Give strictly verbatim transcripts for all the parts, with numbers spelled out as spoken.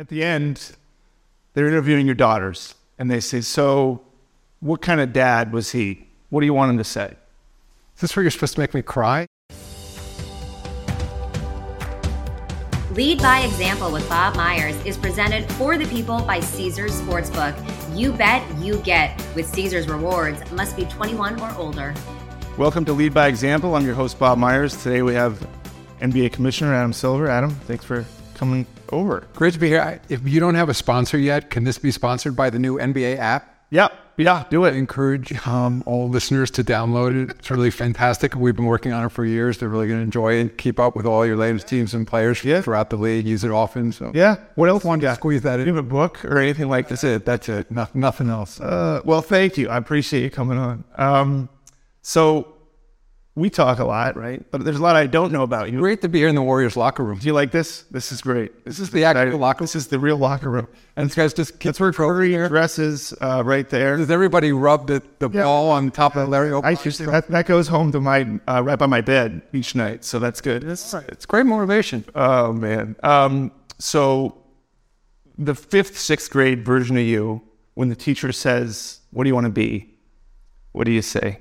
at the end, they're interviewing your daughters, and they say, so what kind of dad was he? What do you want him to say? Is this where you're supposed to make me cry? Lead by Example with Bob Myers is presented for the people by Caesars Sportsbook. You bet, you get with Caesars Rewards. Must be twenty-one or older. Welcome to Lead by Example. I'm your host, Bob Myers. Today we have N B A Commissioner Adam Silver. Adam, thanks for coming over. Great to be here. I, if you don't have a sponsor yet, can this be sponsored by the new N B A app? Yeah, yeah, do it. I encourage um, all listeners to download it. It's really fantastic. We've been working on it for years. They're really going to enjoy it. Keep up with all your latest teams and players yeah. throughout the league. Use it often. So yeah. What else? Want to squeeze that in? Do you have a book or anything like this? That's it. That's it. No, nothing else. Uh, well, thank you. I appreciate you coming on. Um, so. We talk a lot, right? But there's a lot I don't know about you. Great to be here in the Warriors locker room. Do you like this? This is great. This is the actual locker room. This is the real locker room. And this guy's just kids were here. Dresses uh, right there. Does everybody rub the, the yeah. ball on top of Larry O'Brien? I, that, that goes home to my uh, right by my bed each night, so that's good. It's, right. it's great motivation. Oh, man. Um, so the fifth, sixth grade version of you, when the teacher says, what do you want to be? What do you say?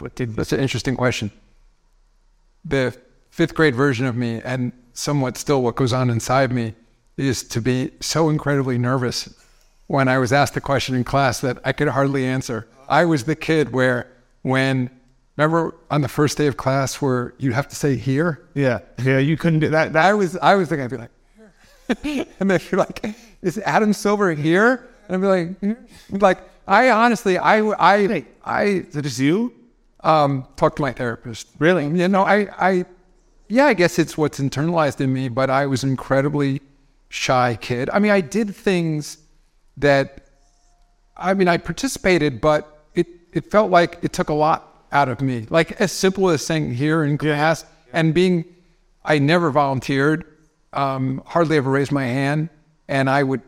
What did That's an interesting question. The fifth grade version of me, and somewhat still what goes on inside me, is to be so incredibly nervous when I was asked the question in class that I could hardly answer. I was the kid where when, remember on the first day of class where you'd have to say here? Yeah, yeah, you couldn't do that. that I was I was the guy who'd be like, here. And then you're like, is Adam Silver here? And I'd be like, here? Like, I honestly, I, I, hey, I. Is it just you? Um, talk to my therapist. Really? You know, I, I, yeah, I guess it's what's internalized in me, but I was an incredibly shy kid. I mean, I did things that, I mean, I participated, but it, it felt like it took a lot out of me. Like as simple as saying here in class yeah. and being, I never volunteered, um, hardly ever raised my hand, and I would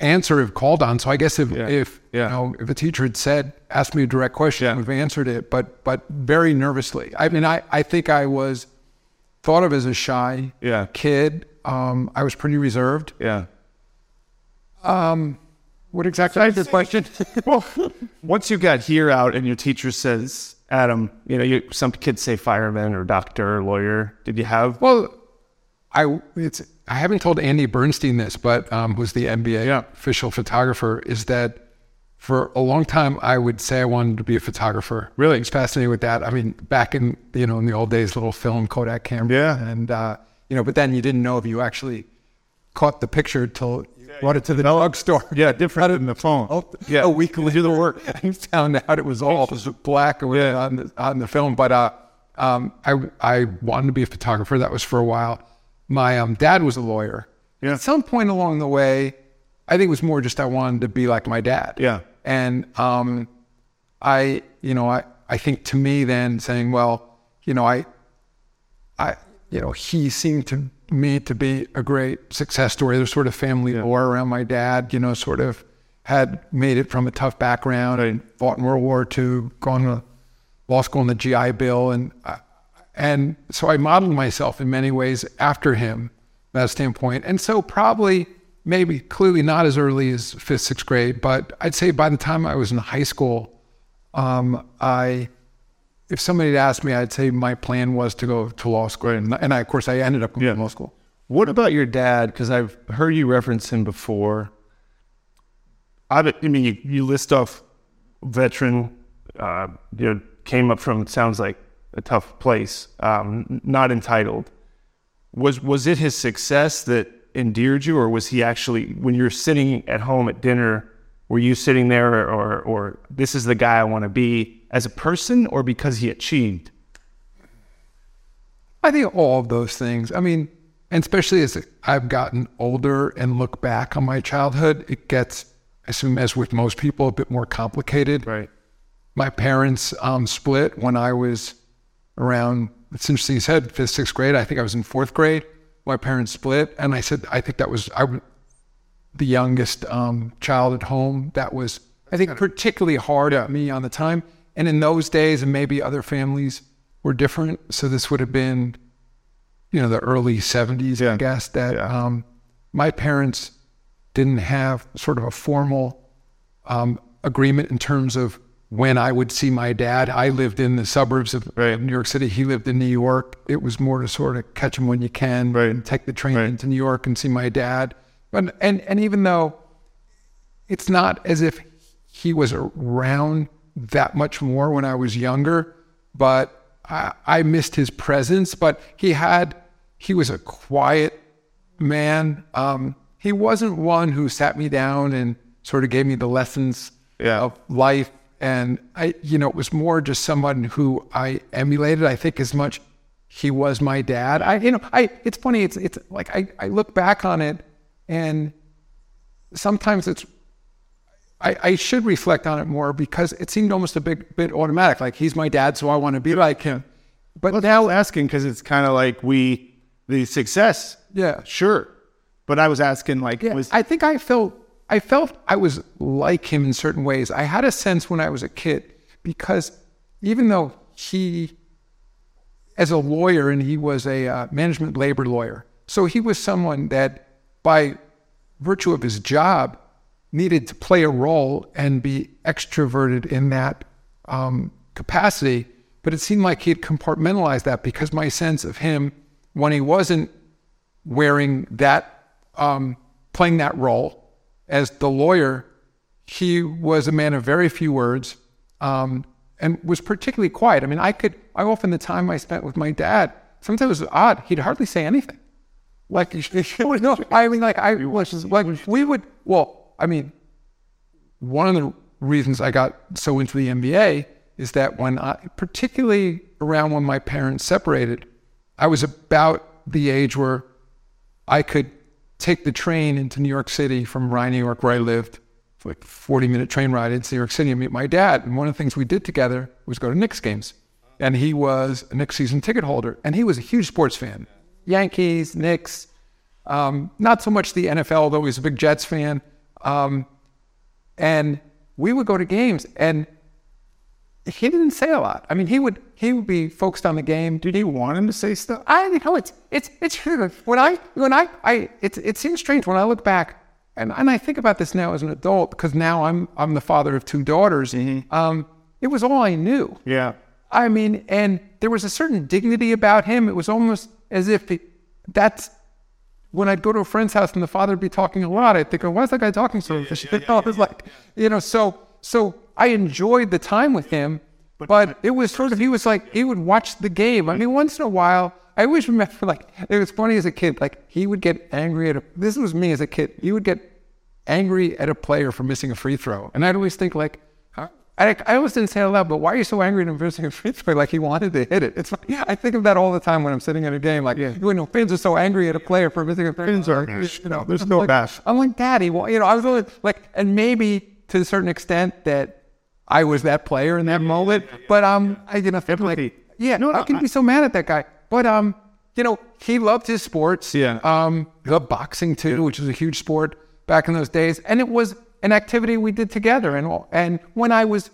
answer if called on. So I guess if, yeah. if yeah. you know, if a teacher had said, asked me a direct question, yeah. I would have answered it, but but very nervously. I mean, I, I think I was thought of as a shy yeah. kid. Um, I was pretty reserved. Yeah. Um, what exactly is this question? Well, once you got here out and your teacher says, Adam, you know, you, some kids say fireman or doctor or lawyer. Did you have? Well, I it's. I haven't told Andy Bernstein this, but um, who's the N B A yeah. official photographer, is that for a long time, I would say I wanted to be a photographer. Really? I was fascinated with that. I mean, back in, you know, in the old days, little film Kodak camera. Yeah. And, uh, you know, but then you didn't know if you actually caught the picture till you yeah, brought it to the dog store. Yeah, different than the phone. Oh, yeah. A week later, do the work. I found out it was all it was black or yeah. on, the, on the film. But uh, um, I, I wanted to be a photographer. That was for a while. My um, dad was a lawyer. Yeah. At some point along the way, I think it was more just I wanted to be like my dad. Yeah. And um, I, you know, I, I think to me then saying, well, you know, I, I, you know, he seemed to me to be a great success story. There's sort of family yeah. lore around my dad, you know, sort of had made it from a tough background and fought in World War Two, gone to law school on the G I Bill, and. I, And so I modeled myself in many ways after him, from that standpoint. And so probably, maybe, clearly not as early as fifth, sixth grade, but I'd say by the time I was in high school, um, I, if somebody had asked me, I'd say my plan was to go to law school. And, and I, of course, I ended up going yeah. to law school. What about your dad? Because I've heard you reference him before. I, I mean, you, you list off veteran, uh, you know, came up from, it sounds like, a tough place, um, not entitled. Was was it his success that endeared you, or was he actually, when you're sitting at home at dinner, were you sitting there or, or this is the guy I want to be as a person, or because he achieved? I think all of those things. I mean, and especially as I've gotten older and look back on my childhood, it gets, I assume as with most people, a bit more complicated. Right. My parents um, split when I was around, it's interesting you said fifth, sixth grade. I think I was in fourth grade. My parents split, and I said I think that was I, the youngest um, child at home. That was I think particularly hard on me on the time. And in those days, and maybe other families were different. So this would have been, you know, the early seventies, yeah. I guess. That yeah. um, my parents didn't have sort of a formal um, agreement in terms of when I would see my dad. I lived in the suburbs of right. New York City. He lived in New York. It was more to sort of catch him when you can, right. and take the train right. into New York and see my dad. And, and and even though it's not as if he was around that much more when I was younger, but I, I missed his presence. But he had, he was a quiet man. Um, he wasn't one who sat me down and sort of gave me the lessons yeah. of life. And I, you know, it was more just someone who I emulated, I think, as much he was my dad. I, you know, I, it's funny. It's, it's like, I, I look back on it and sometimes it's, I, I should reflect on it more because it seemed almost a big bit automatic. Like, he's my dad, so I want to be like him. But well, now asking, cause it's kind of like we, the success. Yeah, sure. But I was asking like, yeah, was, I think I felt I felt I was like him in certain ways. I had a sense when I was a kid, because even though he, as a lawyer, and he was a uh, management labor lawyer, so he was someone that by virtue of his job needed to play a role and be extroverted in that um, capacity. But it seemed like he had compartmentalized that, because my sense of him when he wasn't wearing that, um, playing that role, as the lawyer, he was a man of very few words, um, and was particularly quiet. I mean, I could, I often, the time I spent with my dad, sometimes it was odd. He'd hardly say anything. Like, no, I mean, like, I was like, we would, well, I mean, one of the reasons I got so into the N B A is that when I, particularly around when my parents separated, I was about the age where I could take the train into New York City from Rye, New York, where I lived. It's like a forty-minute train ride into New York City and meet my dad. And one of the things we did together was go to Knicks games. And he was a Knicks season ticket holder. And he was a huge sports fan. Yankees, Knicks, um, not so much the N F L, though he was a big Jets fan. Um, and we would go to games, and he didn't say a lot. I mean, he would he would be focused on the game. Did he want him to say stuff? I know it's it's it's when I when I I it's it seems strange when I look back, and, and I think about this now as an adult, because now I'm I'm the father of two daughters. Mm-hmm. Um, it was all I knew. Yeah. I mean, and there was a certain dignity about him. It was almost as if he, that's when I'd go to a friend's house and the father would be talking a lot. I'd think, oh, why is that guy talking so much? Yeah, yeah, yeah, yeah, yeah, like, yeah. you know, so so. I enjoyed the time with him, but, but it was sort of, he was like, he would watch the game. I mean, once in a while, I always remember, like, it was funny as a kid, like, he would get angry at, a, this was me as a kid, he would get angry at a player for missing a free throw. And I'd always think, like, huh? I, I always didn't say it aloud, but why are you so angry at him for missing a free throw? Like, he wanted to hit it. It's like, yeah, I think of that all the time when I'm sitting at a game, like, yeah. you know, fans are so angry at a player for missing a free throw. Fans are, you know, there's I'm no like, bash. I'm like, Daddy, you know, I was always, like, and maybe to a certain extent that I was that player in that yeah, moment, yeah, yeah, but um, yeah. I didn't feel like, yeah, no, no, I can be so mad at that guy. But um, you know, he loved his sports. Yeah. Um, he loved boxing too, yeah. which was a huge sport back in those days, and it was an activity we did together. And and when I was,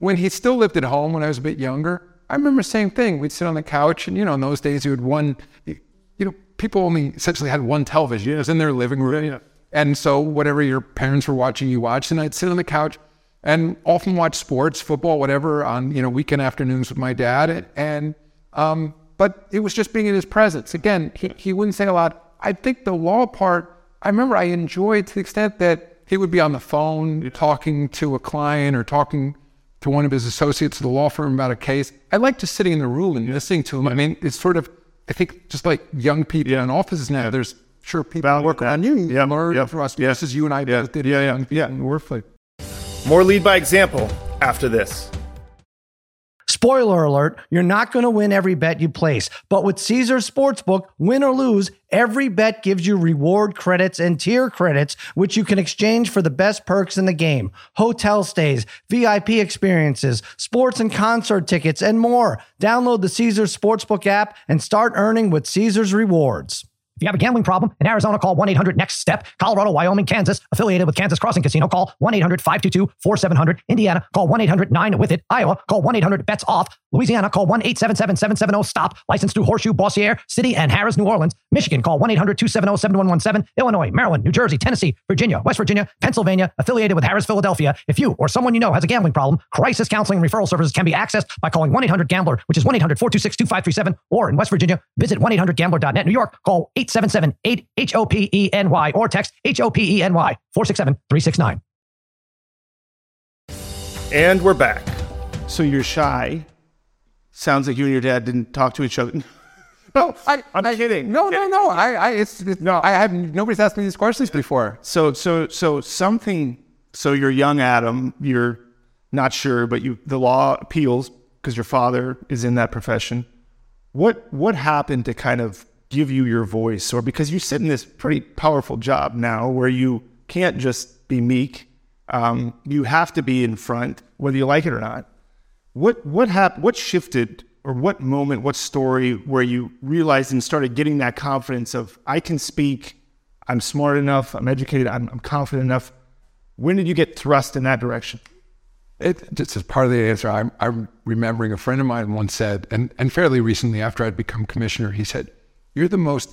when he still lived at home, when I was a bit younger, I remember the same thing. We'd sit on the couch, and you know, in those days, you had one, you know, people only essentially had one television. Yeah. It was in their living room, yeah. and so whatever your parents were watching, you watched. And I'd sit on the couch and often watch sports, football, whatever, on, you know, weekend afternoons with my dad. And, um, but it was just being in his presence. Again, he, he wouldn't say a lot. I think the law part, I remember I enjoyed to the extent that he would be on the phone yeah. talking to a client or talking to one of his associates at the law firm about a case. I liked just sitting in the room and yeah. listening to him. Yeah. I mean, it's sort of, I think, just like young people yeah. in offices now, yeah. there's sure people Valid work on you. Yeah. Learn yeah. for us. Yeah. This is you and I yeah. both did. Yeah, yeah, yeah. And we're like, more lead by example after this. Spoiler alert, you're not going to win every bet you place, but with Caesars Sportsbook, win or lose, every bet gives you reward credits and tier credits, which you can exchange for the best perks in the game. Hotel stays, V I P experiences, sports and concert tickets, and more. Download the Caesars Sportsbook app and start earning with Caesars Rewards. If you have a gambling problem in Arizona, call one eight hundred next step. Colorado, Wyoming, Kansas, affiliated with Kansas Crossing Casino, call one eight hundred five two two four seven zero zero. Indiana, call one eight hundred nine with it. Iowa, call one eight hundred bets off. Louisiana, call one eight seven seven seven seven zero stop. Licensed to Horseshoe, Bossier City, and Harrah's, New Orleans. Michigan, call one eight hundred two seven zero seven one one seven. Illinois, Maryland, New Jersey, Tennessee, Virginia, West Virginia, Pennsylvania, affiliated with Harrah's, Philadelphia. If you or someone you know has a gambling problem, crisis counseling and referral services can be accessed by calling one eight hundred gambler, which is one eight hundred four two six two five three seven, or in West Virginia, visit one eight hundred gambler dot net. New York, call eight seven seven eight HOPENY or text HOPENY four six seven three six nine. And we're back. So you're shy. Sounds like you and your dad didn't talk to each other. No, I, I'm I, kidding. No, no, no. I, I, it's, it's no. I have nobody's asked me these questions before. So, so, so something. So you're young, Adam. You're not sure, but you the law appeals because your father is in that profession. What what happened to kind of give you your voice, or because you sit in this pretty powerful job now where you can't just be meek. Um, you have to be in front, whether you like it or not. What what happened? What shifted? Or what moment, what story where you realized and started getting that confidence of, I can speak, I'm smart enough, I'm educated, I'm, I'm confident enough. When did you get thrust in that direction? It, this is part of the answer. I'm, I'm remembering a friend of mine once said, and, and fairly recently after I'd become commissioner, he said, you're the most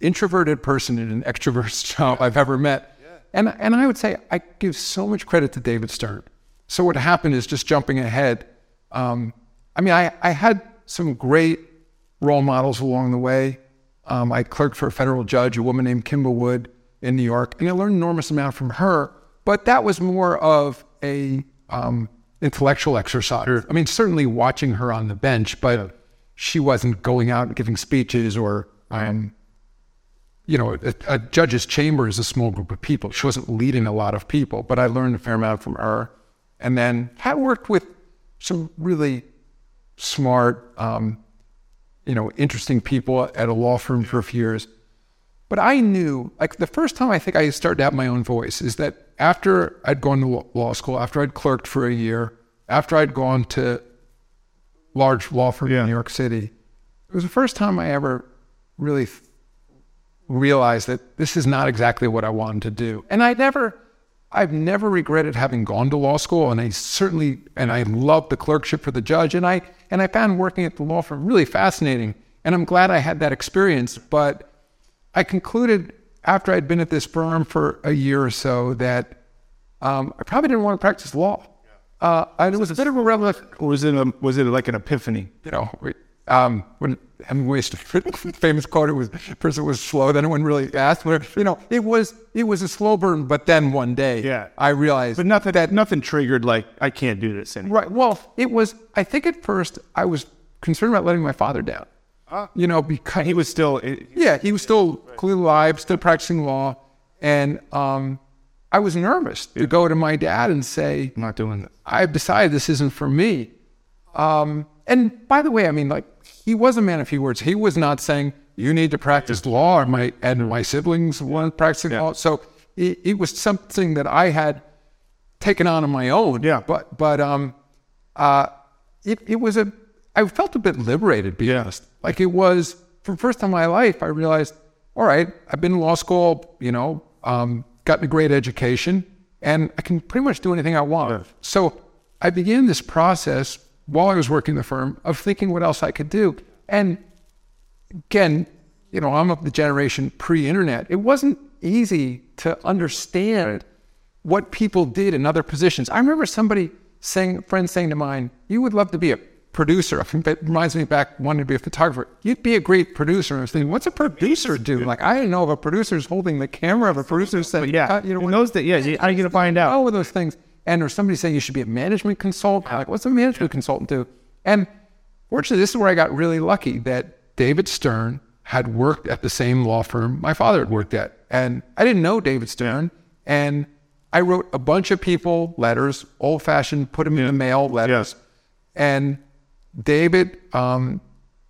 introverted person in an extrovert's job I've ever met. Yeah. And, and I would say I give so much credit to David Stern. So what happened is just jumping ahead. Um, I mean, I, I had some great role models along the way. Um, I clerked for a federal judge, a woman named Kimba Wood in New York, and I learned an enormous amount from her, but that was more of a um, intellectual exercise. Sure. I mean, certainly watching her on the bench, but yeah. She wasn't going out and giving speeches or, um, you know, a, a judge's chamber is a small group of people. She wasn't leading a lot of people, but I learned a fair amount from her. And then I worked with some really smart, um, you know, interesting people at a law firm for a few years. But I knew, like the first time I think I started to have my own voice is that after I'd gone to law school, after I'd clerked for a year, after I'd gone to large law firm yeah. in New York City, it was the first time I ever really th- realized that this is not exactly what I wanted to do. And I never... I've never regretted having gone to law school, and I certainly, and I loved the clerkship for the judge, and I and I found working at the law firm really fascinating, and I'm glad I had that experience, but I concluded after I'd been at this firm for a year or so that um, I probably didn't want to practice law. Uh, and it was a bit of a revelation. Was it, a, was it like an epiphany? You know, we, um, when Hemingway's famous quote, it was, first it was slow, then no one really asked. You know, it was it was a slow burn, but then one day yeah. I realized. But nothing that nothing triggered like, I can't do this anymore. Right, well, it was, I think at first I was concerned about letting my father down. Uh, you know, because. He was still. It, yeah, he was still right. clearly alive, still practicing law. And um, I was nervous yeah. to go to my dad and say. I'm not doing this. I've decided this isn't for me. Um, and by the way, I mean, like, he was a man of few words. He was not saying, you need to practice law, or my, and my siblings weren't practicing yeah. law. So it, it was something that I had taken on on my own. Yeah. But but um, uh, it, it was a, I felt a bit liberated, be yeah. honest. Like it was, for the first time in my life, I realized, all right, I've been in law school, you know, um, gotten a great education, and I can pretty much do anything I want. Yeah. So I began this process while I was working the firm, of thinking what else I could do. And again, you know, I'm of the generation pre-internet. It wasn't easy to understand what people did in other positions. I remember somebody saying, a friend saying to mine, you would love to be a producer. I think that reminds me back wanting to be a photographer. You'd be a great producer. And I was thinking, what's a producer do? Like, I didn't know if a producer's holding the camera, if a producer's saying, yeah, you know, in those days, yeah, how are you going to find out? All of those things. And or somebody saying you should be a management consultant. Like, what's a management consultant do? And fortunately, this is where I got really lucky that David Stern had worked at the same law firm my father had worked at. And I didn't know David Stern. And I wrote a bunch of people letters, old-fashioned, put them yeah. in the mail letters. Yes. And David um,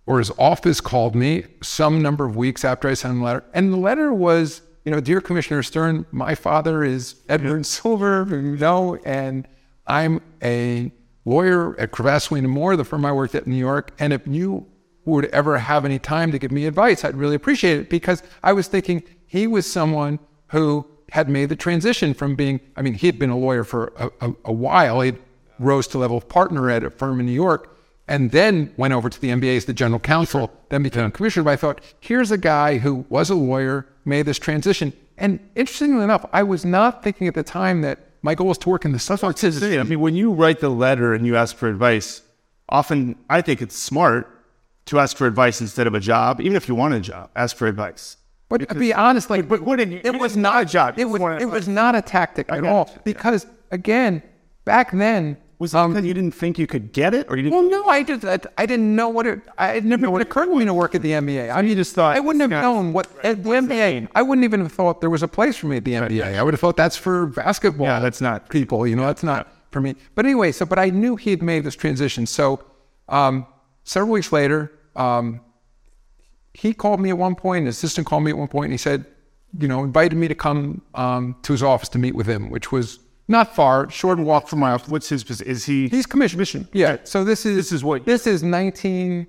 or his office called me some number of weeks after I sent him a letter. And the letter was... You know, dear Commissioner Stern, my father is Edward Silver, you know, and I'm a lawyer at Cravath, and Moore, the firm I worked at in New York. And if you would ever have any time to give me advice. I'd really appreciate it, because I was thinking he was someone who had made the transition from being, I mean, he had been a lawyer for a, a, a while. He rose to level of partner at a firm in New York, and then went over to the N B A as the general counsel, sure. then became a commissioner. But I thought, here's a guy who was a lawyer, made this transition. And interestingly enough, I was not thinking at the time that my goal was to work in the Southern citizen. I mean, when you write the letter and you ask for advice, often I think it's smart to ask for advice instead of a job. Even if you want a job, ask for advice. But because, to be honest, like, but, but what did you, it was not a job. It was, it was not a tactic at all. Because, again, back then... Was it um, because you didn't think you could get it? Or you didn't? Well, no, I, just, I, I didn't know what it... I it never would occur to me to work at the N B A. I mean, you just thought... I wouldn't have known what... At the N B A, I wouldn't even have thought there was a place for me at the N B A. I would have thought that's for basketball. Yeah, that's not... People, you know, that's not for me. But anyway, so... But I knew he had made this transition. So, um, several weeks later, um, he called me at one point, his assistant called me at one point, and he said, you know, invited me to come um, to his office to meet with him, which was... Not far, short walk from my office. What's his position? Is he? He's commissioned. Yeah. So this is this is what this is nineteen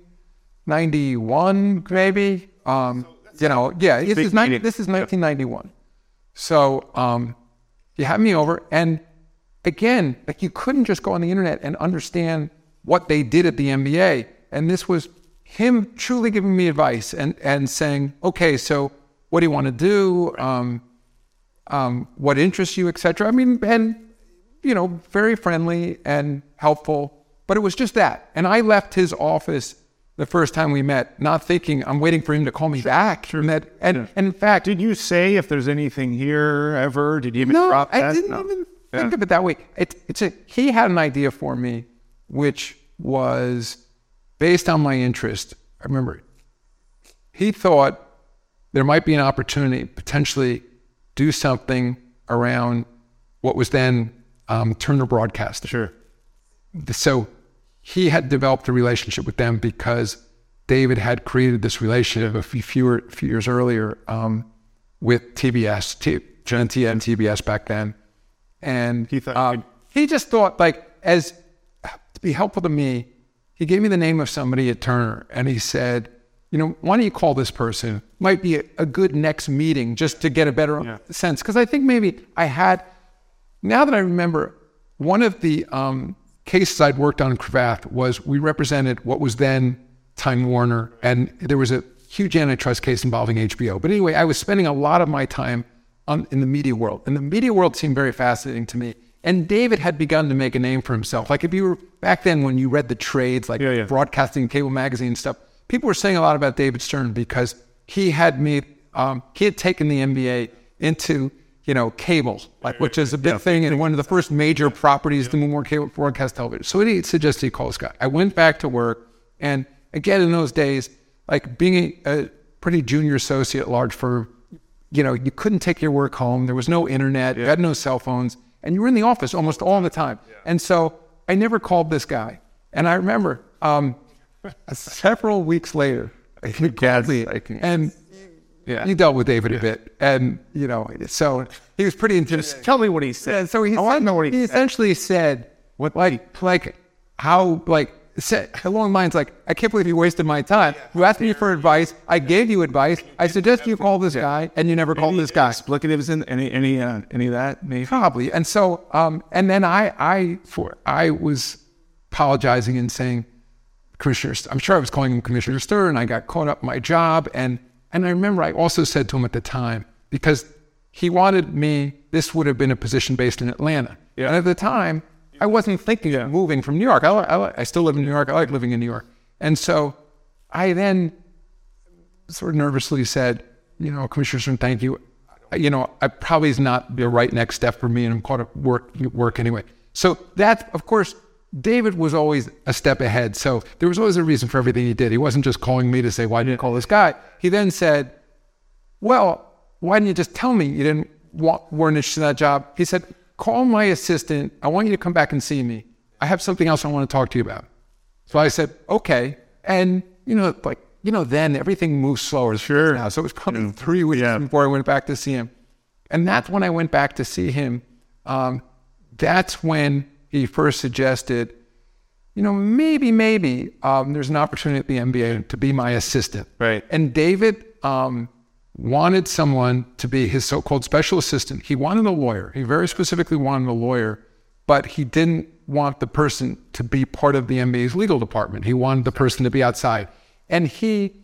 ninety-one, maybe. Um, so you know, yeah. This is ninety. This is nineteen ninety-one. So um, you had me over, and again, like you couldn't just go on the internet and understand what they did at the N B A. And this was him truly giving me advice and and saying, okay, so what do you want to do? Um, Um, what interests you, et cetera. I mean, and, you know, very friendly and helpful, but it was just that. And I left his office the first time we met, not thinking I'm waiting for him to call me sure, back. Sure. That, and, yeah. and in fact... Did you say if there's anything here ever? Did you even no, drop that? No, I didn't no. even yeah. think of it that way. It, it's a, he had an idea for me, which was based on my interest. I remember he thought there might be an opportunity potentially do something around what was then um, Turner Broadcasting. Sure. So he had developed a relationship with them because David had created this relationship a few, fewer, few years earlier um, with T B S, T N T and T B S back then. And he, thought um, he just thought, like, as to be helpful to me, he gave me the name of somebody at Turner, and he said, you know, why don't you call this person? Might be a, a good next meeting just to get a better yeah. sense. Because I think maybe I had, now that I remember, one of the um, cases I'd worked on in Cravath was we represented what was then Time Warner. And there was a huge antitrust case involving H B O. But anyway, I was spending a lot of my time on, in the media world. And the media world seemed very fascinating to me. And David had begun to make a name for himself. Like if you were, back then when you read the trades, like yeah, yeah. broadcasting, cable magazine stuff, people were saying a lot about David Stern because he had made, um, he had taken the N B A into, you know, cable, like which is a big yeah. thing and one of the first major properties yeah. to move more cable broadcast television. So he suggested he call this guy. I went back to work, and again in those days, like being a, a pretty junior associate at large firm, you know, you couldn't take your work home. There was no internet, yeah. you had no cell phones, and you were in the office almost all the time. Yeah. And so I never called this guy. And I remember. Um, Several weeks later, I think Gadley, and yeah. he dealt with David yeah. a bit, and you know, so he was pretty intense. Tell me what he said. And so he, oh, said, I know what he, he said. essentially said, "What, like, like, how, like, said, along the lines, like, I can't believe you wasted my time. Yeah. You asked me for advice. I yeah. gave you advice. I suggest you call this yeah. guy, and you never any, called this guy." Explicatives in any, any, uh, any of that, maybe probably. And so, um, and then I, I, for I was apologizing and saying. Commissioner, I'm sure I was calling him Commissioner Stern, and I got caught up in my job. And, and I remember I also said to him at the time, because he wanted me, this would have been a position based in Atlanta. Yeah. And at the time, I wasn't thinking yeah. of moving from New York. I, I, I still live in New York. I like living in New York. And so I then sort of nervously said, you know, Commissioner Stern, thank you. You know, I probably is not the right next step for me, and I'm caught up work work anyway. So that's, of course, David was always a step ahead, so there was always a reason for everything he did. He wasn't just calling me to say, why didn't you call this guy? He then said, well, why didn't you just tell me you didn't want, weren't interested in that job? He said, call my assistant. I want you to come back and see me. I have something else I want to talk to you about. So I said, okay. And, you know, like, you know, then everything moves slower. Sure. Now. So it was probably three weeks yeah. before I went back to see him. And that's when I went back to see him. Um, that's when... He first suggested you know, maybe, maybe um, there's an opportunity at the N B A to be my assistant. Right. And David um, wanted someone to be his so-called special assistant. He wanted a lawyer. He very specifically wanted a lawyer, but he didn't want the person to be part of the N B A's legal department. He wanted the person to be outside. And he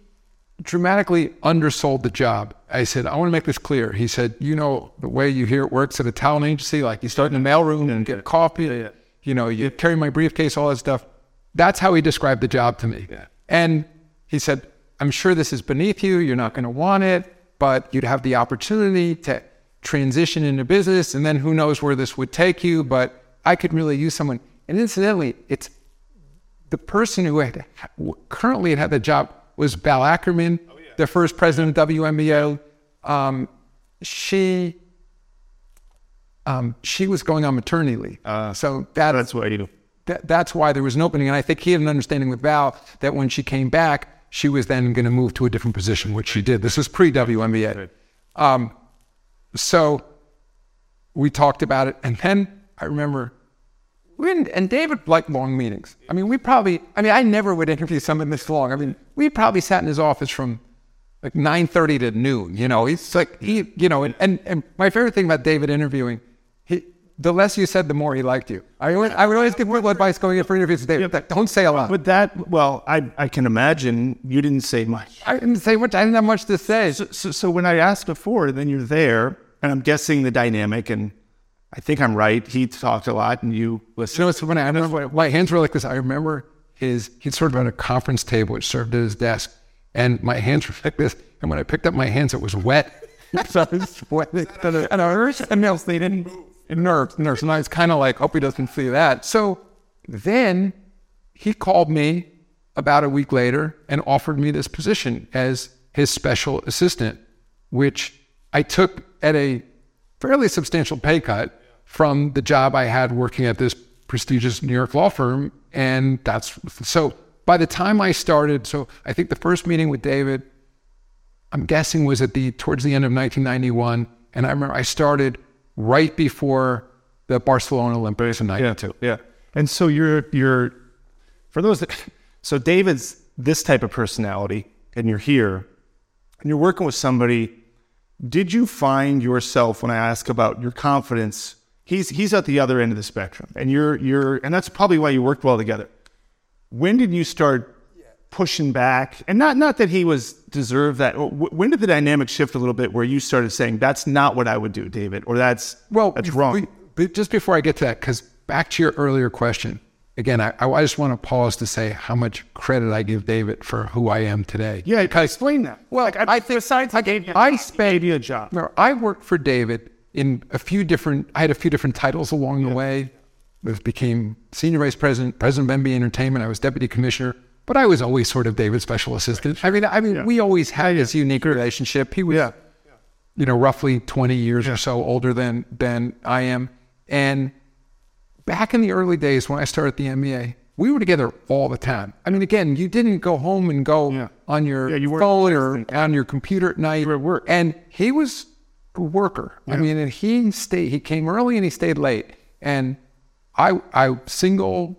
dramatically undersold the job. I said, I want to make this clear. He said, you know, the way you hear it works at a talent agency, like you start in the mailroom and get a coffee. Yeah. You know, you carry my briefcase, all that stuff. That's how he described the job to me. Yeah. And he said, I'm sure this is beneath you. You're not going to want it, but you'd have the opportunity to transition into business. And then who knows where this would take you, but I could really use someone. And incidentally, it's the person who had currently had the job was Val Ackerman, oh, yeah. the first president of W N B A. Um, she... Um, she was going on maternity leave. Uh, so that, that's why you that, that's why there was an opening. And I think he had an understanding with Val that when she came back, she was then going to move to a different position, which she did. This was pre-W N B A. Right. Um, so we talked about it. And then I remember, we didn't, and David liked long meetings. I mean, we probably, I mean, I never would interview someone this long. I mean, we probably sat in his office from like nine thirty to noon. You know, he's like, he, you know, and, and, and my favorite thing about David interviewing, the less you said, the more he liked you. I would, I would always give more advice going in for interviews today. Yep. Don't say a lot. But that, well, I, I can imagine you didn't say much. I didn't say much. I didn't have much to say. So, so, so when I asked before, then you're there, and I'm guessing the dynamic, and I think I'm right. He talked a lot, and you listened. You know, so when I, I remember, my hands were like this. I remember his, he'd sort of at a conference table, which served at his desk, and my hands were like this. And when I picked up my hands, it was wet. So I was sweating. And I heard something else. They didn't move. Nerves, nerves. And I was kind of like, hope he doesn't see that. So then he called me about a week later and offered me this position as his special assistant, which I took at a fairly substantial pay cut from the job I had working at this prestigious New York law firm. And that's, so by the time I started, so I think the first meeting with David, I'm guessing was at the, towards the end of nineteen ninety-one. And I remember I started right before the Barcelona Olympics in ninety-two. Yeah, yeah. And so you're, you're, for those that, so David's this type of personality, and you're here, and you're working with somebody. Did you find yourself, when I ask about your confidence, he's he's at the other end of the spectrum, and you're, you're, and that's probably why you worked well together. When did you start pushing back? And not, not that he was deserved that. When did the dynamic shift a little bit where you started saying, that's not what I would do, David, or that's, well, that's wrong? We, just before I get to that, because back to your earlier question, again, I, I just want to pause to say how much credit I give David for who I am today. Yeah, can I explain that? Well, like, I, I think besides I gave you a I job, spent, gave you a job. Remember, I worked for David in a few different, I had a few different titles along yeah. the way. I became senior vice president, president of N B A Entertainment. I was deputy commissioner. But I was always sort of David's special assistant. I mean, I mean, yeah. we always had this unique relationship. He was, yeah. you know, roughly twenty years yeah. or so older than than I am. And back in the early days when I started the N B A, we were together all the time. I mean, again, you didn't go home and go yeah. on your yeah, you phone or on your computer at night. You were at work. And he was a worker. Yeah. I mean, and he stayed. He came early and he stayed late. And I, I single.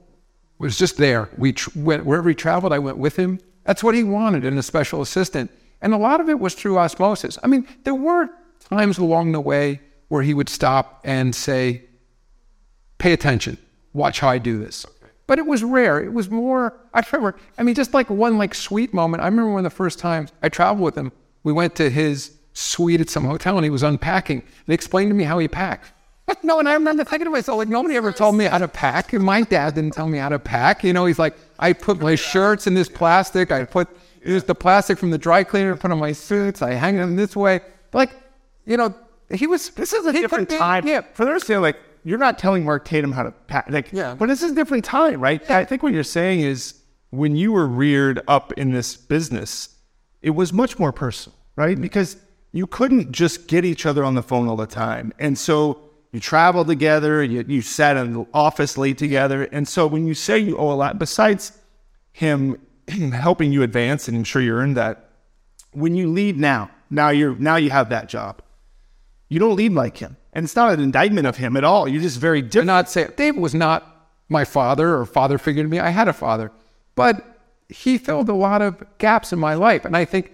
was just there. We tr- went wherever he traveled. I went with him. That's what he wanted in a special assistant, and a lot of it was through osmosis. I mean, there were times along the way where he would stop and say, "Pay attention. Watch how I do this." Okay. But it was rare. It was more. I remember. I mean, just like one like sweet moment. I remember one of the first times I traveled with him. We went to his suite at some hotel, and he was unpacking. They explained to me how he packed. No, and I remember thinking to myself, like, nobody ever told me how to pack. And my dad didn't tell me how to pack. You know, he's like, I put my shirts in this plastic. I put used the plastic from the dry cleaner, put on my suits. I hang them this way. But like, you know, he was... This is a different time. Yeah. For those who are like, you're not telling Mark Tatum how to pack. Like, yeah. But this is a different time, right? Yeah. I think what you're saying is when you were reared up in this business, it was much more personal, right? Mm-hmm. Because you couldn't just get each other on the phone all the time. And so... You traveled together, you, you sat in the office late together. And so when you say you owe a lot, besides him helping you advance, and I'm sure you earned that, when you lead now, now you're now you have that job. You don't lead like him. And it's not an indictment of him at all. You're just very different. Not say David was not my father or father figure to me. I had a father, but he filled a lot of gaps in my life. And I think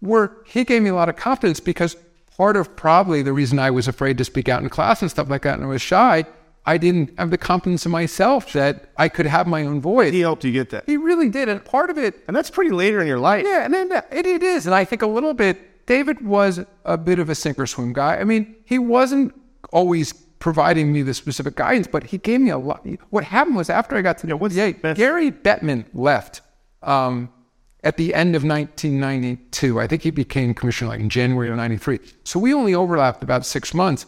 where he gave me a lot of confidence, because part of probably the reason I was afraid to speak out in class and stuff like that, and I was shy, I didn't have the confidence in myself that I could have my own voice. He helped you get that. He really did. And part of it... And that's pretty later in your life. Yeah, and then it, it is. And I think a little bit, David was a bit of a sink or swim guy. I mean, he wasn't always providing me the specific guidance, but he gave me a lot. What happened was, after I got to... Yeah, what's the best? Gary Bettman left um, at the end of nineteen ninety-two. I think he became commissioner like in January of ninety-three. So we only overlapped about six months.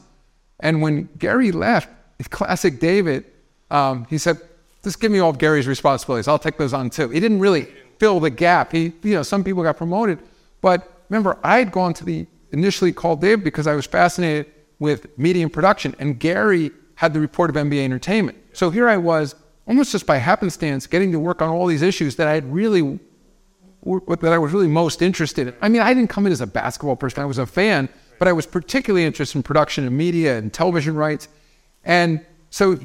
And when Gary left... Classic David, um, he said, just give me all of Gary's responsibilities. I'll take those on too. He didn't really fill the gap. He, you know, some people got promoted. But remember, I had gone to the, initially called David because I was fascinated with media and production. And Gary had the report of N B A Entertainment. So here I was, almost just by happenstance, getting to work on all these issues that I had really, that I was really most interested in. I mean, I didn't come in as a basketball person. I was a fan, but I was particularly interested in production and media and television rights. And so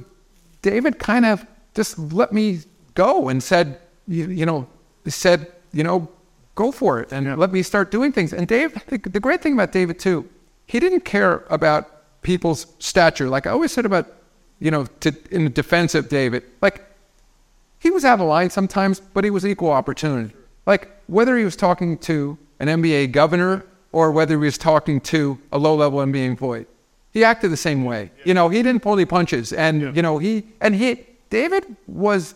David kind of just let me go and said, you, you know, said, you know, go for it and yeah. let me start doing things. And Dave, the, the great thing about David too, he didn't care about people's stature. Like I always said about, you know, to, in defense of David, like he was out of line sometimes, but he was equal opportunity. Like whether he was talking to an N B A governor or whether he was talking to a low-level N B A employee, he acted the same way. Yeah. You know, he didn't pull any punches. And, yeah. you know, he, and he, David was,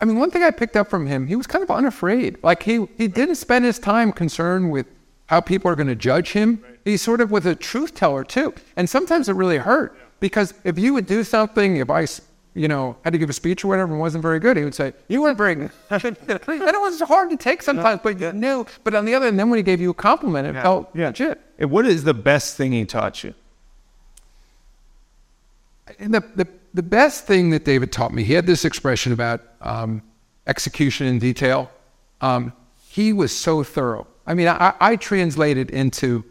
I mean, one thing I picked up from him, he was kind of unafraid. Like he, he right. didn't spend his time concerned with how people are going to judge him. Right. He sort of was a truth teller too. And sometimes it really hurt yeah. because if you would do something, if I, you know, had to give a speech or whatever and wasn't very good, he would say, you weren't very good. And it was hard to take sometimes, but you knew. But on the other hand, then when he gave you a compliment, it yeah. felt yeah. legit. And what is the best thing he taught you? And the, the the best thing that David taught me, he had this expression about um, execution in detail. Um, he was so thorough. I mean, I, I translated into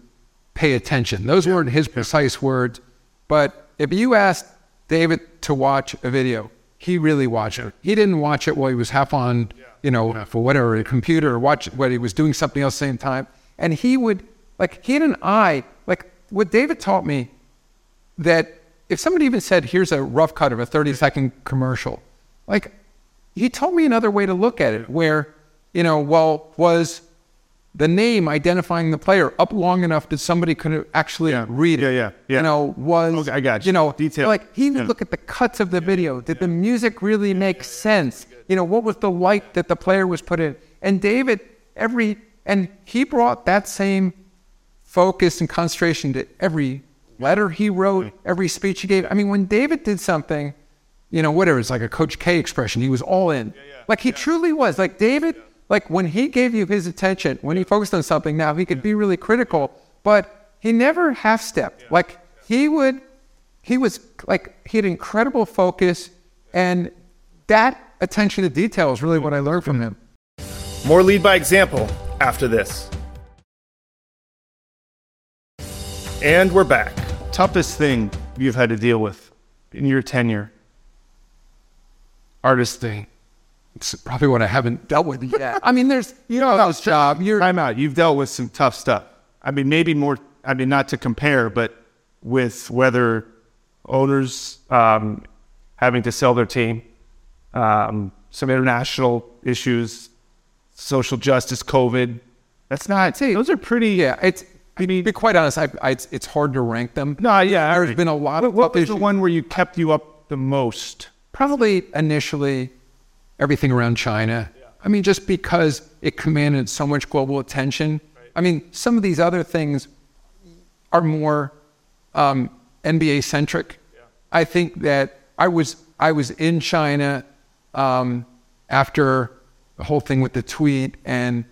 pay attention. Those yeah. weren't his precise words, but if you asked David to watch a video, he really watched yeah. it. He didn't watch it while he was half on, yeah. you know, yeah. for whatever, a computer, or watch it while he was doing something else at the same time. And he would, like, he had an eye, like, what David taught me that... If somebody even said, here's a rough cut of a thirty-second commercial, like, he told me another way to look at it where, you know, well, was the name identifying the player up long enough that somebody could actually yeah. read it? Yeah, yeah, yeah. You know, was, okay, I got you. you know, Detail. Like, he would yeah. look at the cuts of the yeah, video. Did yeah. the music really yeah, make yeah, sense? Yeah, you know, what was the light that the player was put in? And David, every, and he brought that same focus and concentration to every letter he wrote, every speech he gave. I mean, when David did something, you know, whatever, it's like a Coach K expression, he was all in. Yeah, yeah, like, he yeah. truly was. Like, David, yeah. like, when he gave you his attention, when yeah. he focused on something, now he could yeah. be really critical, but he never half-stepped. Yeah. Like, yeah. he would, he was, like, he had incredible focus, yeah. and that attention to detail is really yeah. what I learned from him. More lead by example after this. And we're back. Toughest thing you've had to deal with in your tenure? Hardest thing. It's probably what I haven't dealt with yet. I mean, there's, you know, that job. You're... Time out. You've dealt with some tough stuff. I mean, maybe more, I mean, not to compare, but with whether owners um, having to sell their team, um, some international issues, social justice, COVID. That's not, see, those are pretty, yeah, it's, I mean, to be quite honest, I, I, it's, it's hard to rank them. No, yeah. There's right. been a lot of... What was the one where you kept you up the most? Probably initially everything around China. Yeah. I mean, just because it commanded so much global attention. Right. I mean, some of these other things are more um, N B A-centric. Yeah. I think that I was, I was in China um, after the whole thing with the tweet, and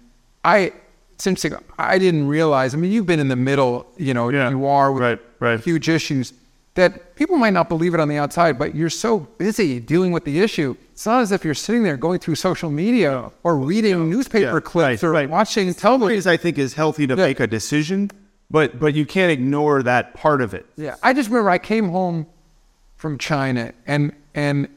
I... It's interesting. I didn't realize. I mean, you've been in the middle, you know, yeah, you are with right, right. huge issues that people might not believe it on the outside, but you're so busy dealing with the issue. It's not as if you're sitting there going through social media no. or reading no. newspaper yeah, clips right, or right. watching television. I think is healthy to yeah. make a decision, but but you can't ignore that part of it. Yeah, I just remember I came home from China and and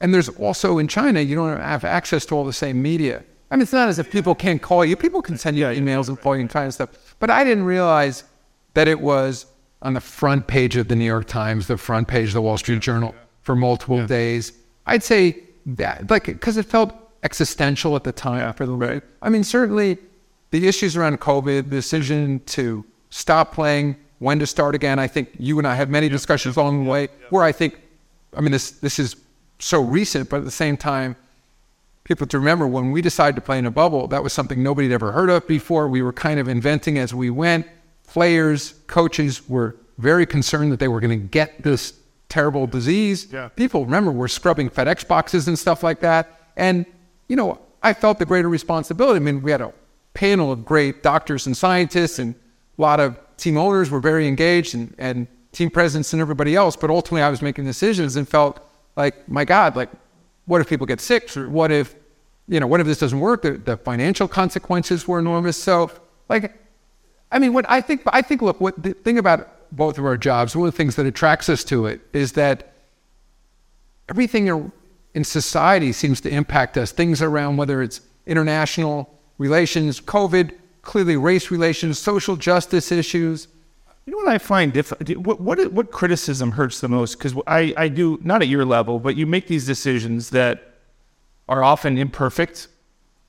And there's also in China, you don't have access to all the same media. I mean, it's not as if people can't call you. People can send you yeah, emails yeah, and call you and kind of stuff. But I didn't realize that it was on the front page of the New York Times, the front page of the Wall Street yeah, Journal yeah. for multiple yeah. days. I'd say that, like, because it felt existential at the time. Yeah, for the right. I mean, certainly the issues around COVID, the decision to stop playing, when to start again. I think you and I had many yeah, discussions yeah, along the yeah, way yeah. where I think, I mean, this this is so recent, but at the same time, people have to remember when we decided to play in a bubble, that was something nobody had ever heard of before. We were kind of inventing as we went. Players, coaches were very concerned that they were going to get this terrible disease. Yeah. People, remember, were scrubbing FedEx boxes and stuff like that. And, you know, I felt the greater responsibility. I mean, we had a panel of great doctors and scientists, and a lot of team owners were very engaged, and, and team presidents and everybody else. But ultimately, I was making decisions and felt like, my God, like, what if people get sick? Or what if, you know, what if this doesn't work? The, the financial consequences were enormous. So, like, I mean, what I think, I think, look, what the thing about both of our jobs, one of the things that attracts us to it is that everything in society seems to impact us. Things around, whether it's international relations, COVID, clearly race relations, social justice issues. You know what I find difficult? What, what what criticism hurts the most? Because I, I do, not at your level, but you make these decisions that are often imperfect.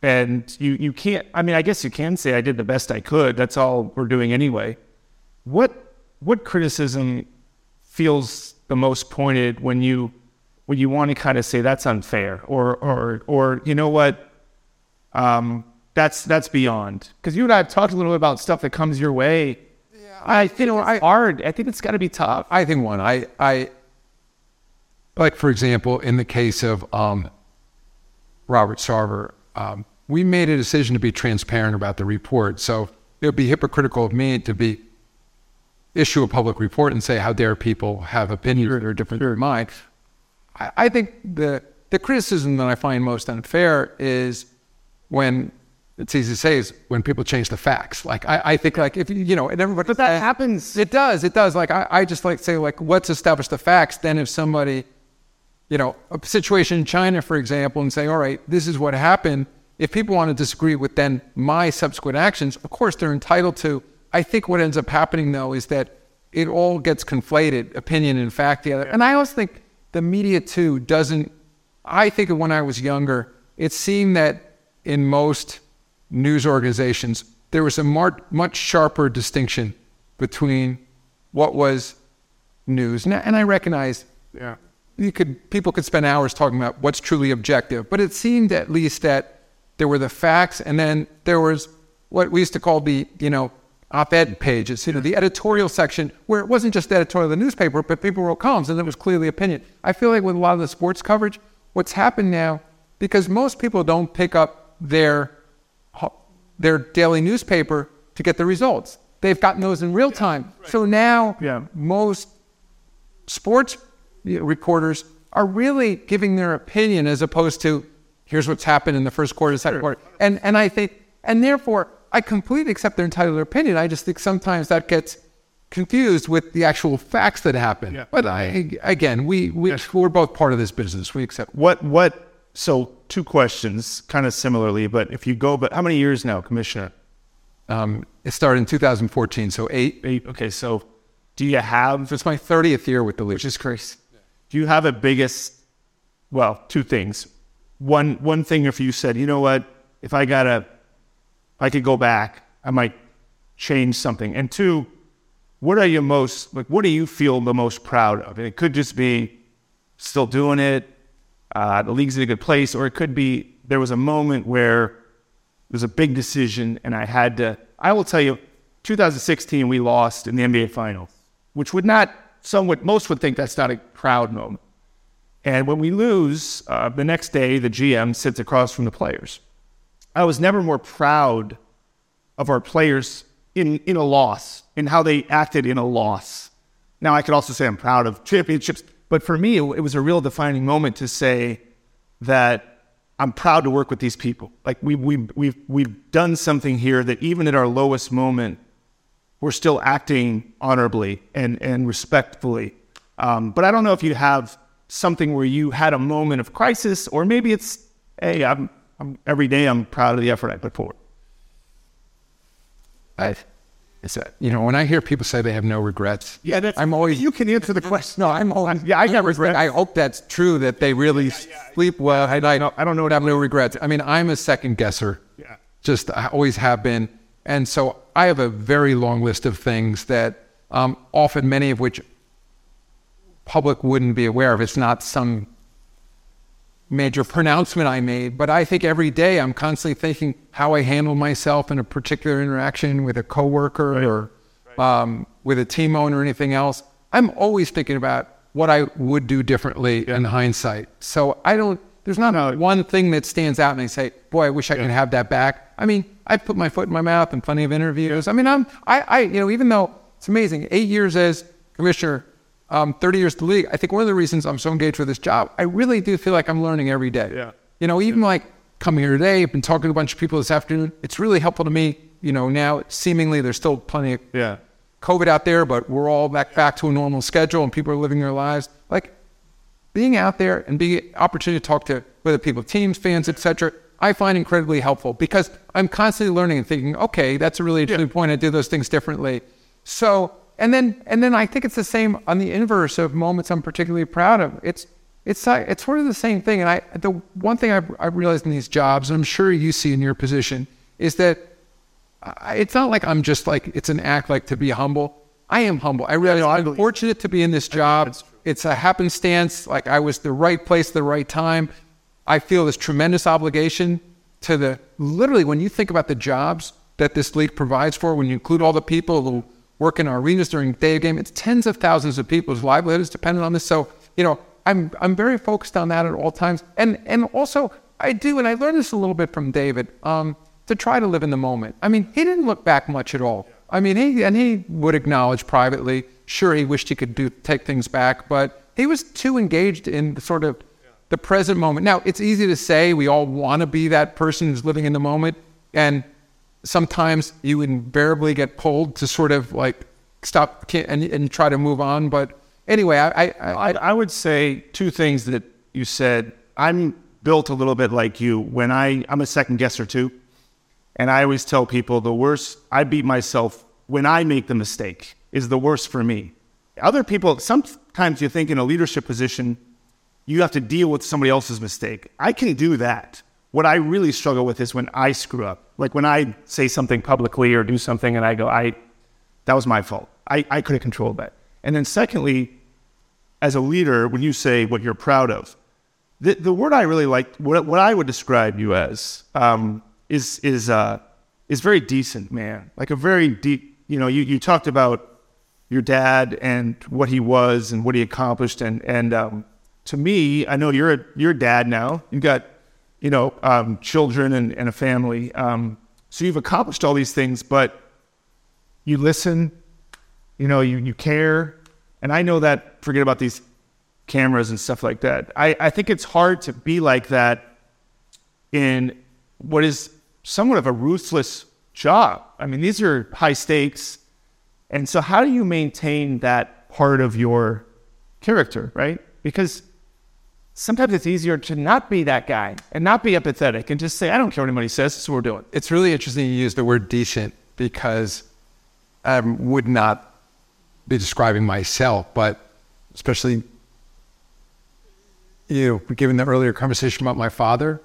And you, you can't, I mean, I guess you can say I did the best I could. That's all we're doing anyway. What what criticism feels the most pointed when you when you want to kind of say that's unfair, or or or you know what, um, that's that's beyond? Because you and I have talked a little bit about stuff that comes your way. Yeah, I, I think, think it's I, hard. I think it's got to be tough. I think one. I I like, for example, in the case of um, Robert Sarver. Um, We made a decision to be transparent about the report. So it would be hypocritical of me to be issue a public report and say, how dare people have opinions that are different sure. than mine. I, I think the the criticism that I find most unfair is when, it's easy to say, is when people change the facts. Like, I, I think, like, if, you know, and everybody... But that I, happens. It does, it does. Like, I, I just like to say, like, let's establish the facts. Then if somebody, you know, a situation in China, for example, and say, all right, this is what happened. If people want to disagree with then my subsequent actions, of course they're entitled to. I think what ends up happening, though, is that it all gets conflated, opinion and fact together. Yeah. And I also think the media, too, doesn't... I think when I was younger, it seemed that in most news organizations, there was a mar- much sharper distinction between what was news. And, and I recognize... yeah, you could people could spend hours talking about what's truly objective, but it seemed at least that there were the facts, and then there was what we used to call the, you know, op-ed pages, you know, the editorial section, where it wasn't just the editorial of the newspaper, but people wrote columns, and it was clearly opinion. I feel like with a lot of the sports coverage, what's happened now, because most people don't pick up their their daily newspaper to get the results. They've gotten those in real time. Yeah, right. So now yeah. most sports reporters are really giving their opinion as opposed to, here's what's happened in the first quarter, second quarter. And and I think, and therefore, I completely accept their entitled opinion. I just think sometimes that gets confused with the actual facts that happen. Yeah. But I, again, we, we, yes. we're both part of this business. We accept. What, what, so two questions, kind of similarly, but if you go, but how many years now, Commissioner? Um, it started in two thousand fourteen, so eight. Eight, okay, so do you have? So it's my thirtieth year with the league. Which is crazy. Yeah. Do you have a biggest, well, two things. One one thing, if you said, you know what, if I gotta, if I could go back, I might change something. And two, what are you most, like, what do you feel the most proud of? And it could just be still doing it, uh, the league's in a good place, or it could be there was a moment where there was a big decision and I had to, I will tell you, two thousand sixteen we lost in the N B A final, which would not, some would, most would think that's not a proud moment. And when we lose, uh, the next day, the G M sits across from the players. I was never more proud of our players in, in a loss, in how they acted in a loss. Now, I could also say I'm proud of championships, but for me, it, it was a real defining moment to say that I'm proud to work with these people. Like, we, we, we've, we've done something here that even at our lowest moment, we're still acting honorably and, and respectfully. Um, but I don't know if you have... something where you had a moment of crisis, or maybe it's, hey, I'm, I'm every day I'm proud of the effort I put forward. I, it's that, you know, when I hear people say they have no regrets, yeah, that's, I'm always, you can answer the question. No, I'm always, yeah, I got regrets. I hope that's true, that they really yeah, yeah, yeah. sleep well. I, I, I don't know what I have no regrets. I mean, I'm a second guesser. Yeah. Just, I always have been. And so I have a very long list of things that um, often many of which public wouldn't be aware of. It's not some major pronouncement I made, but I think every day I'm constantly thinking how I handled myself in a particular interaction with a coworker right. or right. Um, with a team owner or anything else. I'm always thinking about what I would do differently yeah. in hindsight. So I don't, there's not no. one thing that stands out and I say, boy, I wish I yeah. could have that back. I mean, I put my foot in my mouth in plenty of interviews. I mean, I'm, I, I, you know, even though it's amazing, eight years as commissioner, um, thirty years to the league. I think one of the reasons I'm so engaged with this job, I really do feel like I'm learning every day. Yeah. You know, even yeah. like coming here today, I've been talking to a bunch of people this afternoon. It's really helpful to me. You know, now seemingly there's still plenty of yeah. COVID out there, but we're all back, back to a normal schedule and people are living their lives. Like being out there and being opportunity to talk to whether people, teams, fans, et cetera, I find incredibly helpful because I'm constantly learning and thinking, okay, that's a really interesting yeah. point. I do those things differently. So, and then, and then I think it's the same on the inverse of moments I'm particularly proud of. It's, it's, it's sort of the same thing. And I, the one thing I've, I've realized in these jobs, and I'm sure you see in your position, is that I, it's not like I'm just like, it's an act like to be humble. I am humble. I really, I'm fortunate to be in this job. It's a happenstance. Like I was the right place, the right time. I feel this tremendous obligation to the, literally when you think about the jobs that this league provides for, when you include all the people who work in our arenas during the day of game, it's tens of thousands of people's livelihoods dependent on this. So, you know, I'm I'm very focused on that at all times. And and also I do, and I learned this a little bit from David, um, to try to live in the moment. I mean, he didn't look back much at all. I mean, he and he would acknowledge privately, sure, he wished he could do take things back, but he was too engaged in the sort of the present moment. Now, it's easy to say we all want to be that person who's living in the moment. And sometimes you invariably get pulled to sort of like stop and, and try to move on. But anyway, I I, I I would say two things that you said. I'm built a little bit like you. When I, I'm a second guesser too. And I always tell people the worst, I beat myself when I make the mistake is the worst for me. Other people, sometimes you think in a leadership position, you have to deal with somebody else's mistake. I can do that. What I really struggle with is when I screw up. Like when I say something publicly or do something and I go, I, that was my fault. I, I could have controlled that. And then secondly, as a leader, when you say what you're proud of, the, the word I really like, what, what I would describe you as, um, is, is, uh, is very decent, man. Like a very deep, you know, you, you talked about your dad and what he was and what he accomplished and, and, um, to me, I know you're a, you're a dad now. You've got, you know, um, children and, and a family. Um, so you've accomplished all these things, but you listen, you know, you, you care. And I know that, forget about these cameras and stuff like that. I, I think it's hard to be like that in what is somewhat of a ruthless job. I mean, these are high stakes. And so how do you maintain that part of your character, right? Because sometimes it's easier to not be that guy and not be empathetic and just say, I don't care what anybody says, this is what we're doing. It's really interesting you use the word decent because I would not be describing myself, but especially, you know, given the earlier conversation about my father,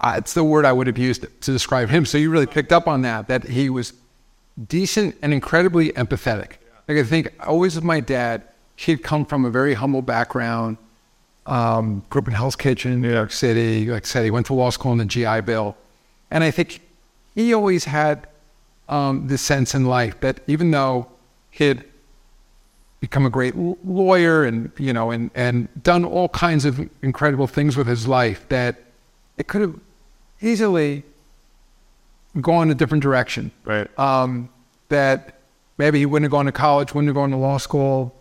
uh, it's the word I would have used to describe him. So you really picked up on that, that he was decent and incredibly empathetic. Like I think always with my dad, he'd come from a very humble background, um, grew up in Hell's Kitchen in New York City. Like I said, he went to law school in the G I Bill. And I think he always had um, this sense in life that even though he'd become a great l- lawyer and, you know, and, and done all kinds of incredible things with his life, that it could have easily gone a different direction. Right. Um, that maybe he wouldn't have gone to college, wouldn't have gone to law school.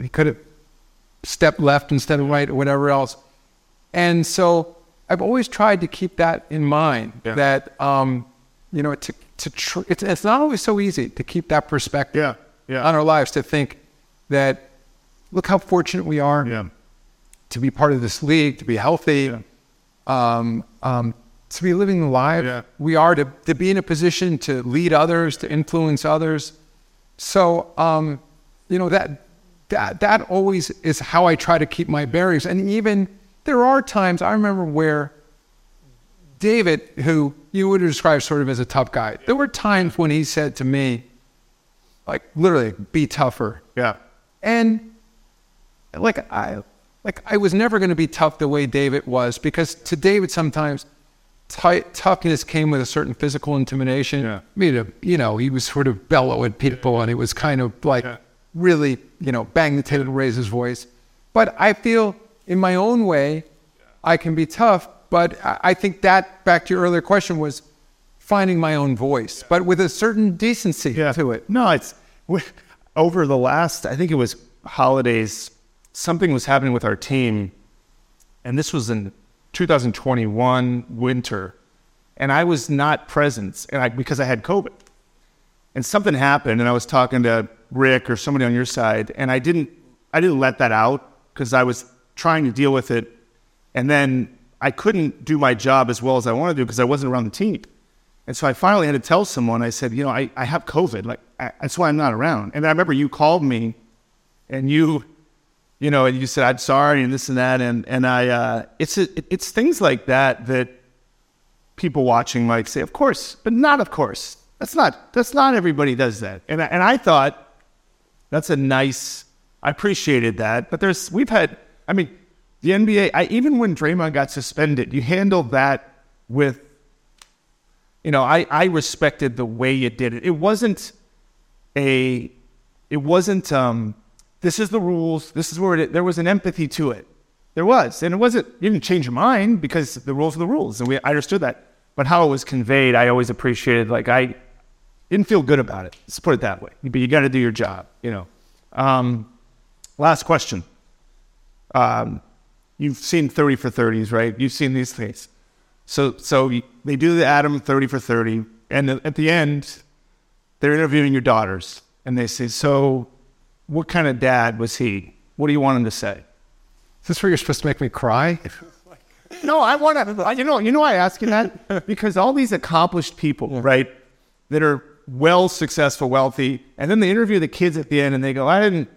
He could have stepped left instead of right or whatever else. And so I've always tried to keep that in mind, yeah. that, um, you know, to, to tr- it's, it's not always so easy to keep that perspective yeah. Yeah. on our lives, to think that look how fortunate we are yeah. to be part of this league, to be healthy, yeah. um, um, to be living the life yeah. we are, to, to be in a position to lead others, to influence others. So, um, you know, that, that, that always is how I try to keep my bearings. And even there are times I remember where David, who you would describe sort of as a tough guy, there were times when he said to me, like, literally, be tougher. Yeah. And like, I, like I was never going to be tough the way David was, because to David, sometimes t- toughness came with a certain physical intimidation. Yeah. I mean, you know, he was sort of bellow at people, and it was kind of like yeah. really, you know, bang the table, raise his voice. But I feel in my own way, I can be tough. But I think that, back to your earlier question, was finding my own voice, yeah. but with a certain decency yeah. to it. No, it's over the last, I think it was holidays, something was happening with our team. And this was in twenty twenty-one winter. And I was not present and I, because I had COVID. And something happened, and I was talking to Rick or somebody on your side. And I didn't, I didn't let that out because I was trying to deal with it. And then I couldn't do my job as well as I wanted to because I wasn't around the team. And so I finally had to tell someone, I said, you know, I, I have COVID. Like, I, that's why I'm not around. And I remember you called me and you, you know, and you said, I'm sorry and this and that. And, and I, uh, it's, a, it, it's things like that, that people watching might say, of course, but not of course. That's not, that's not everybody does that. And I, and I thought that's a nice, I appreciated that, but there's, we've had, I mean, the N B A, I, even when Draymond got suspended, you handled that with, you know, I, I respected the way you did it. It wasn't a, it wasn't, um, this is the rules, this is where it, there was an empathy to it. There was, and it wasn't, you didn't change your mind because the rules are the rules, and we, I understood that. But how it was conveyed, I always appreciated, like, I didn't feel good about it. Let's put it that way. But you got to do your job, you know. Um, last question. Um, You've seen thirty for thirties, right? You've seen these things. So so they do the Adam thirty for thirty. And at the end, they're interviewing your daughters. And they say, so what kind of dad was he? What do you want him to say? Is this where you're supposed to make me cry? No, I want to. You know, you know why I ask you that? Because all these accomplished people, yeah. right, that are well, successful, wealthy. And then they interview the kids at the end and they go, I didn't.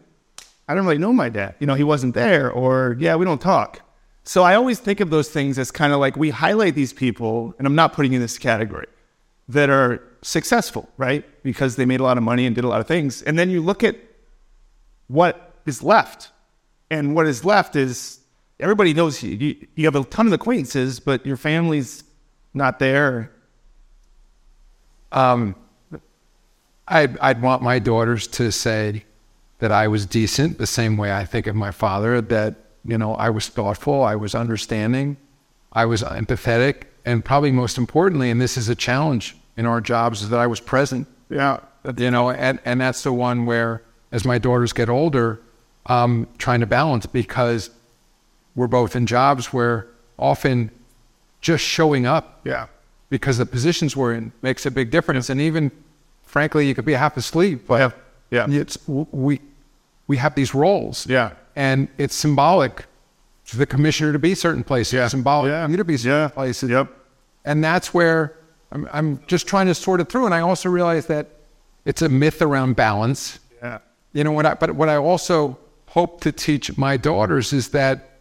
I don't really know my dad. You know, he wasn't there, or, yeah, we don't talk. So I always think of those things as kind of like, we highlight these people, and I'm not putting in this category, that are successful, right? Because they made a lot of money and did a lot of things. And then you look at what is left. And what is left is, everybody knows you, you have a ton of acquaintances, but your family's not there. Um, I, I'd want my daughters to say that I was decent, the same way I think of my father, that, you know, I was thoughtful, I was understanding, I was empathetic, and probably most importantly, and this is a challenge in our jobs, is that I was present. Yeah. You know, and, and that's the one where, as my daughters get older, I'm trying to balance, because we're both in jobs where often just showing up, yeah, because the positions we're in, makes a big difference. Yeah. And even, frankly, you could be half asleep, but yeah. Yeah, it's, we we have these roles. Yeah, and it's symbolic for the commissioner to be certain places. Yeah. Symbolic for you to be certain yeah. places. Yep. And that's where I'm, I'm just trying to sort it through. And I also realize that it's a myth around balance. Yeah. You know what? I, but what I also hope to teach my daughters is that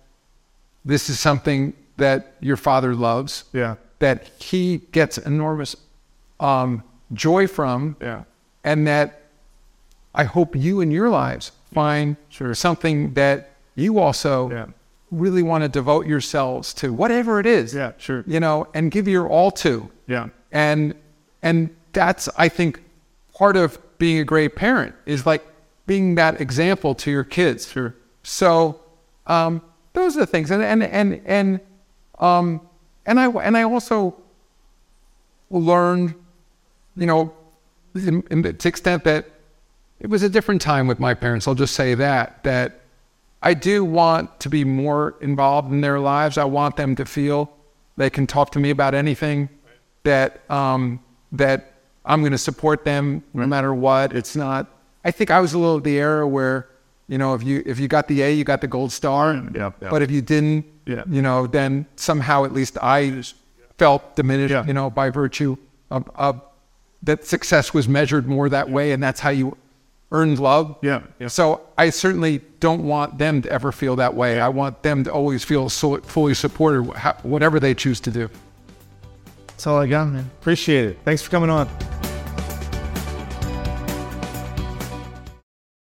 this is something that your father loves. Yeah. That he gets enormous um, joy from. Yeah. And that. I hope you in your lives find sure. something that you also yeah. really want to devote yourselves to, whatever it is. Yeah, sure. You know, and give your all to. Yeah. And and that's, I think, part of being a great parent, is like being that example to your kids. Sure. So um, those are the things, and and and and um, and I and I also learned, you know, in, in the extent that. It was a different time with my parents. I'll just say that, that I do want to be more involved in their lives. I want them to feel they can talk to me about anything, right. that um, that I'm going to support them right. no matter what. It's not, I think I was a little of the era where You know, if you if you got the A, you got the gold star. Yeah, yeah. But if you didn't, yeah. you know, then somehow at least I felt diminished, yeah. you know, by virtue of, of that success was measured more that yeah. way, and that's how you earned love. Yeah, yeah. So I certainly don't want them to ever feel that way. I want them to always feel so fully supported, whatever they choose to do. That's all I got, man. Appreciate it. Thanks for coming on.